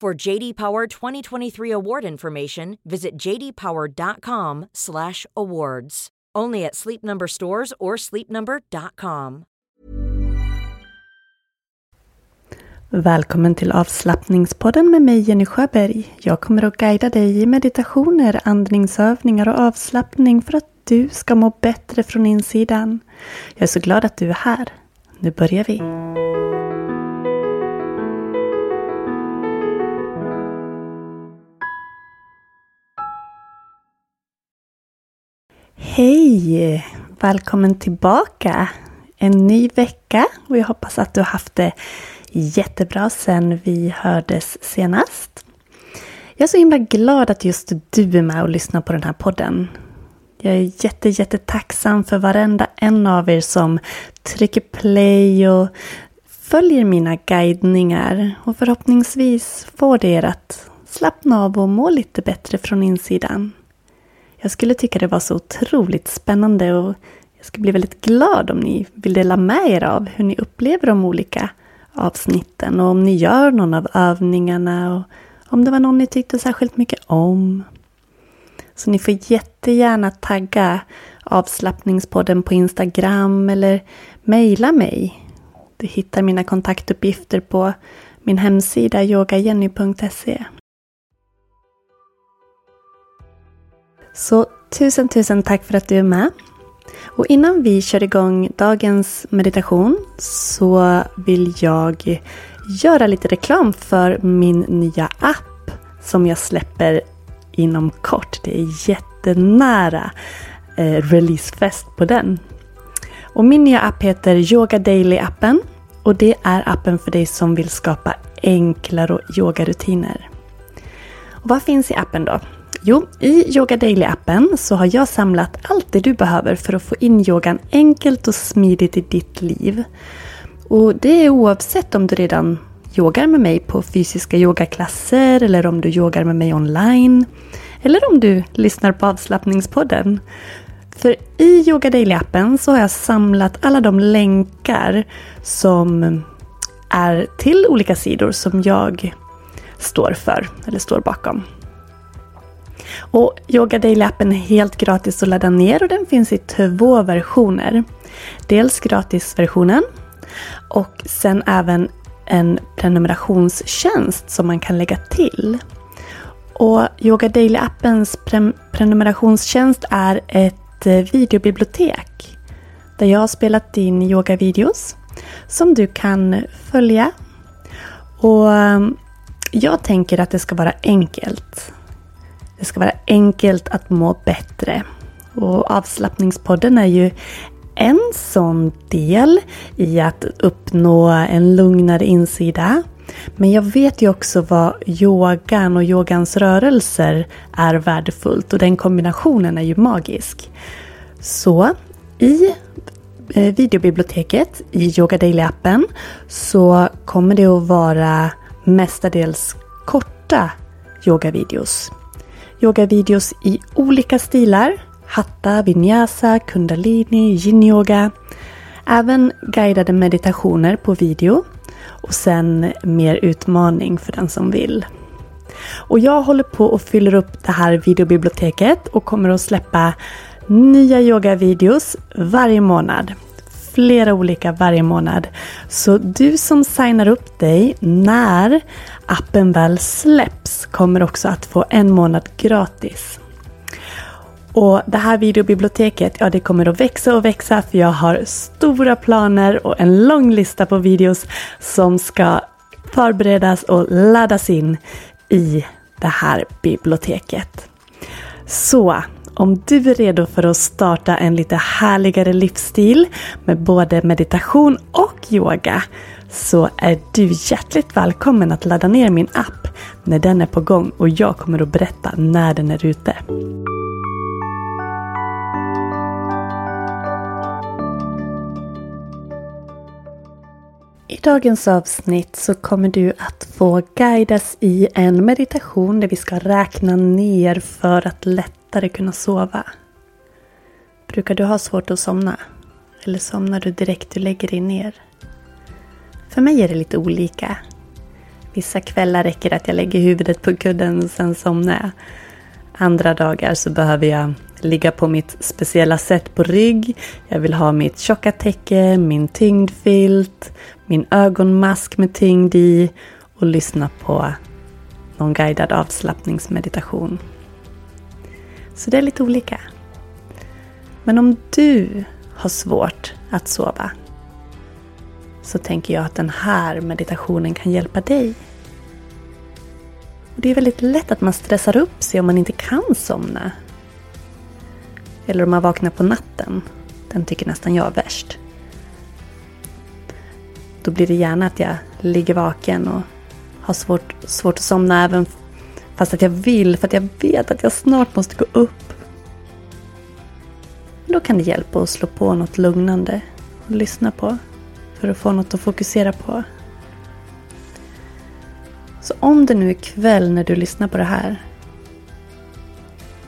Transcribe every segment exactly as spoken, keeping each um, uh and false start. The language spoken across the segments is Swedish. For J D Power twenty twenty-three award information, visit j d power dot com slash awards. Only at Sleep Number stores or sleep number dot com. Välkommen till avslappningspodden med mig Jenny Sjöberg. Jag kommer att guida dig i meditationer, andningsövningar och avslappning för att du ska må bättre från insidan. Jag är så glad att du är här. Nu börjar vi. Hej! Välkommen tillbaka! En ny vecka och jag hoppas att du har haft det jättebra sen vi hördes senast. Jag är så himla glad att just du är med och lyssnar på den här podden. Jag är jätte, jätte tacksam för varenda en av er som trycker play och följer mina guidningar. Och förhoppningsvis får det er att slappna av och må lite bättre från insidan. Jag skulle tycka det var så otroligt spännande och jag skulle bli väldigt glad om ni vill dela med er av hur ni upplever de olika avsnitten och om ni gör någon av övningarna och om det var någon ni tyckte särskilt mycket om. Så ni får jättegärna tagga avslappningspodden på Instagram eller mejla mig. Du hittar mina kontaktuppgifter på min hemsida yoga jenny punkt se. Så tusen tusen tack för att du är med. Och innan vi kör igång dagens meditation så vill jag göra lite reklam för min nya app som jag släpper inom kort. Det är jättenära eh, releasefest på den. Och min nya app heter Yoga Daily appen och det är appen för dig som vill skapa enklare yogarutiner. Och vad finns i appen då? Jo, i Yoga Daily-appen så har jag samlat allt det du behöver för att få in yogan enkelt och smidigt i ditt liv. Och det är oavsett om du redan yogar med mig på fysiska yogaklasser eller om du yogar med mig online. Eller om du lyssnar på avslappningspodden. För i Yoga Daily-appen så har jag samlat alla de länkar som är till olika sidor som jag står för eller står bakom. Och Yoga Daily-appen är helt gratis att ladda ner och den finns i två versioner. Dels gratisversionen och sen även en prenumerationstjänst som man kan lägga till. Och Yoga Daily-appens pre- prenumerationstjänst är ett videobibliotek där jag har spelat in yogavideos som du kan följa. Och jag tänker att det ska vara enkelt. Det ska vara enkelt att må bättre. Och avslappningspodden är ju en sån del i att uppnå en lugnare insida. Men jag vet ju också vad yogan och yogans rörelser är värdefullt. Och den kombinationen är ju magisk. Så i videobiblioteket i Yoga Daily-appen så kommer det att vara mestadels korta yogavideos. Yogavideos i olika stilar, hatta, vinyasa, kundalini, yin-yoga. Även guidade meditationer på video och sen mer utmaning för den som vill. Och jag håller på och fyller upp det här videobiblioteket och kommer att släppa nya yogavideos varje månad. Flera olika varje månad. Så du som signar upp dig när appen väl släpps kommer också att få en månad gratis. Och det här videobiblioteket, ja det kommer att växa och växa för jag har stora planer och en lång lista på videos som ska förberedas och laddas in i det här biblioteket. Så om du är redo för att starta en lite härligare livsstil med både meditation och yoga så är du hjärtligt välkommen att ladda ner min app när den är på gång och jag kommer att berätta när den är ute. I dagens avsnitt så kommer du att få guidas i en meditation där vi ska räkna ner för att lättare kunna sova. Brukar du ha svårt att somna? Eller somnar du direkt du lägger dig ner? För mig är det lite olika. Vissa kvällar räcker att jag lägger huvudet på kudden och sen somnar jag. Andra dagar så behöver jag ligga på mitt speciella sätt på rygg. Jag vill ha mitt tjocka täcke, min tyngdfilt, min ögonmask med tyngd i och lyssna på någon guidad avslappningsmeditation. Så det är lite olika. Men om du har svårt att sova så tänker jag att den här meditationen kan hjälpa dig. Och det är väldigt lätt att man stressar upp sig om man inte kan somna. Eller om man vaknar på natten. Den tycker nästan jag är värst. Då blir det gärna att jag ligger vaken och har svårt, svårt att somna även fast att jag vill. För att jag vet att jag snart måste gå upp. Då kan det hjälpa att slå på något lugnande och lyssna på. För att få något att fokusera på. Så om det nu är kväll när du lyssnar på det här.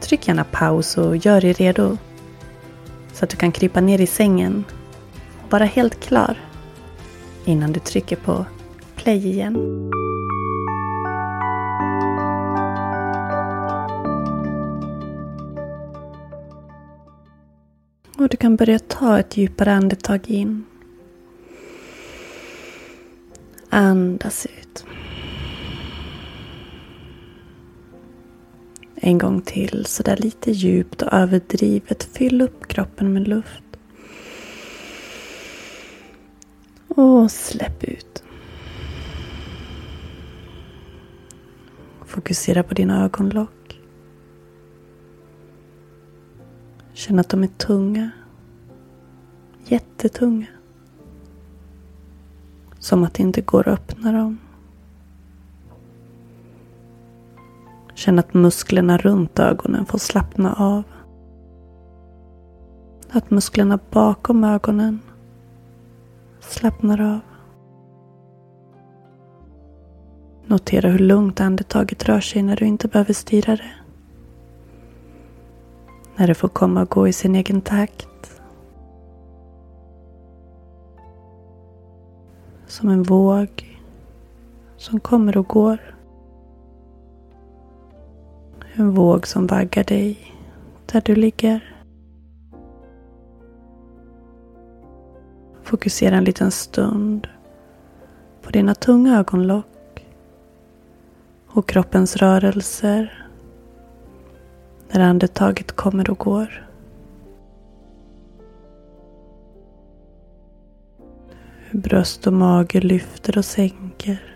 Tryck gärna paus och gör dig redo. Så att du kan krypa ner i sängen. Och vara helt klar. Innan du trycker på play igen. Och du kan börja ta ett djupare andetag in. Andas ut. En gång till, så där lite djupt och överdrivet. Fyll upp kroppen med luft. Och släpp ut. Fokusera på dina ögonlock. Känn att de är tunga. Jättetunga. Som att det inte går att öppna dem. Känn att musklerna runt ögonen får slappna av. Att musklerna bakom ögonen slappnar av. Notera hur lugnt andetaget rör sig när du inte behöver styra det. När det får komma och gå i sin egen takt. Som en våg som kommer och går. En våg som vaggar dig där du ligger. Fokusera en liten stund på dina tunga ögonlock och kroppens rörelser när andetaget kommer och går. Hur bröst och mage lyfter och sänker.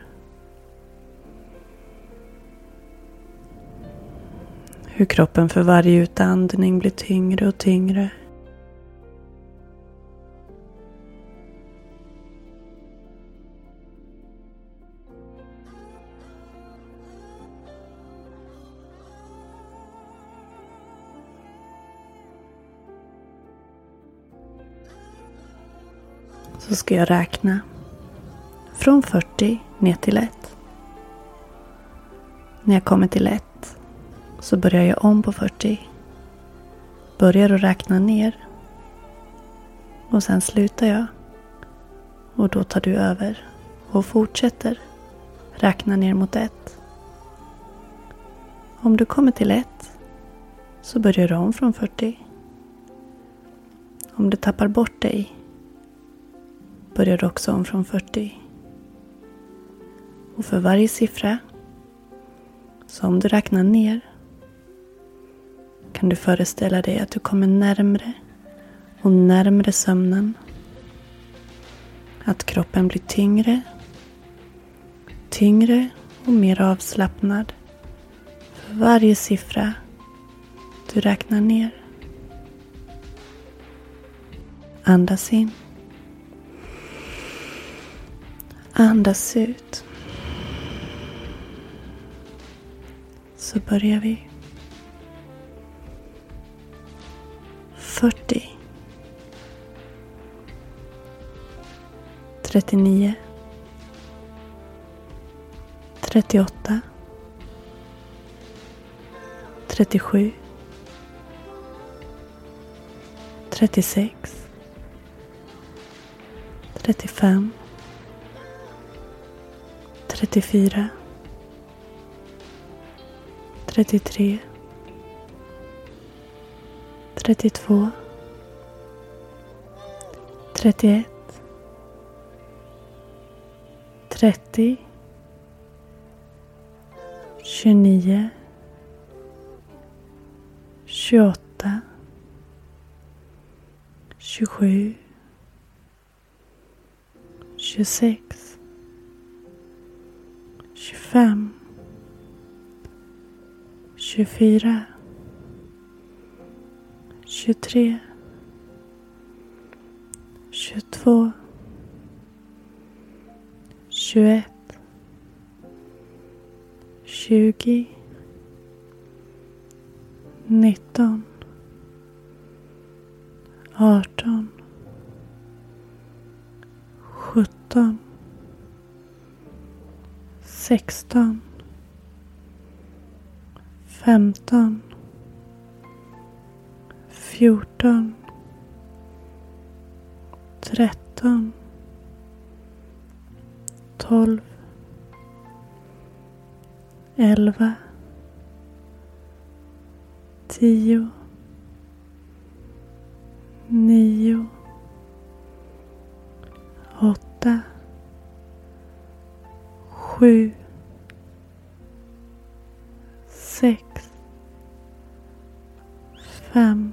Hur kroppen för varje utandning blir tyngre och tyngre. Så ska jag räkna från fyrtio ner till ett. När jag kommer till ett. Så börjar jag om på fyrtio. Börjar att räkna ner. Och sen slutar jag. Och då tar du över och fortsätter räkna ner mot ett. Om du kommer till ett så börjar du om från fyrtio. Om du tappar bort dig börjar du också om från fyrtio. Och för varje siffra som du räknar ner kan du föreställa dig att du kommer närmre och närmre sömnen. Att kroppen blir tyngre, tyngre och mer avslappnad för varje siffra du räknar ner. Andas in. Andas ut. Så börjar vi. fyrtio. trettionio. trettioåtta. trettiosju. trettiosex. trettiofem. trettiofyra. trettiotre. trettiotvå. trettioett. trettio. tjugonio. tjugoåtta. tjugosju. tjugosex. tjugofem. tjugofyra. tjugotre. tjugotvå. tjugoett. tjugo. nitton. arton. sjutton. sexton. femton. fjorton. tretton. tolv. elva. tio. nio. åtta. sju. sex. fem.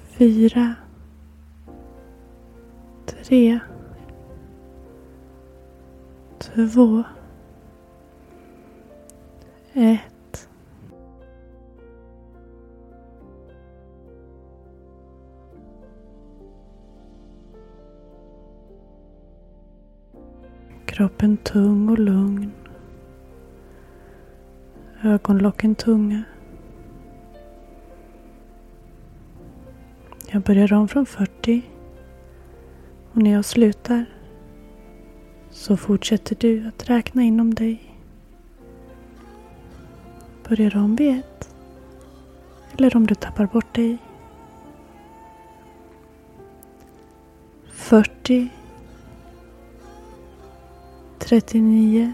fyra. tre. två. ett. Kroppen tung och lugn. Ögonlocken tunga. Jag börjar om från fyrtio och när jag slutar så fortsätter du att räkna inom dig. Börjar om vid ett eller om du tappar bort dig. fyrtio. trettionio.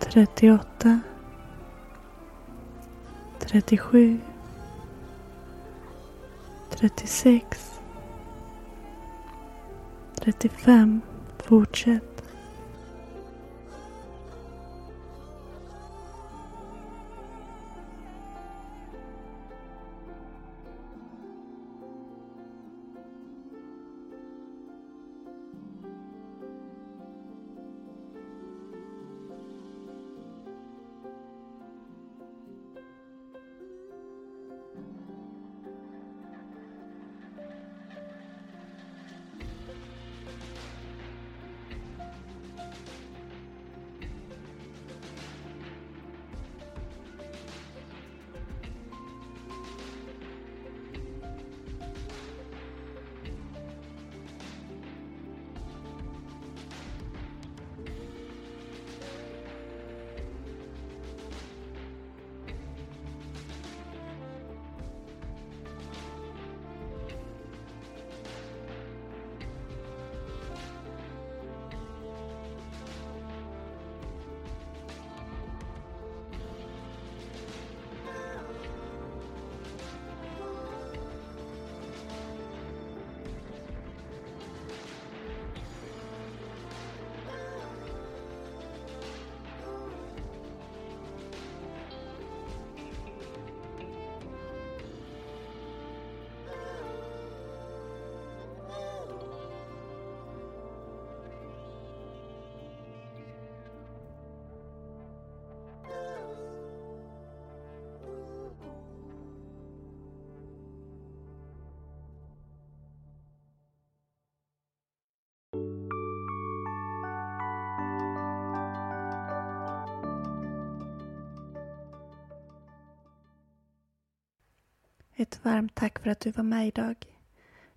trettioåtta. trettiosju. trettiosex. trettiofem. Fortsätt. ett varmt tack för att du var med idag.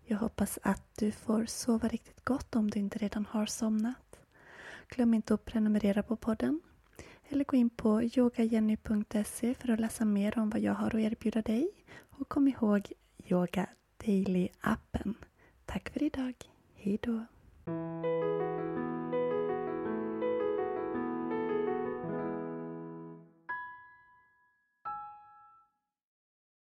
Jag hoppas att du får sova riktigt gott om du inte redan har somnat. Glöm inte att prenumerera på podden. Eller gå in på yoga jenny punkt se för att läsa mer om vad jag har att erbjuda dig. Och kom ihåg Yoga Daily-appen. Tack för idag. Hej då!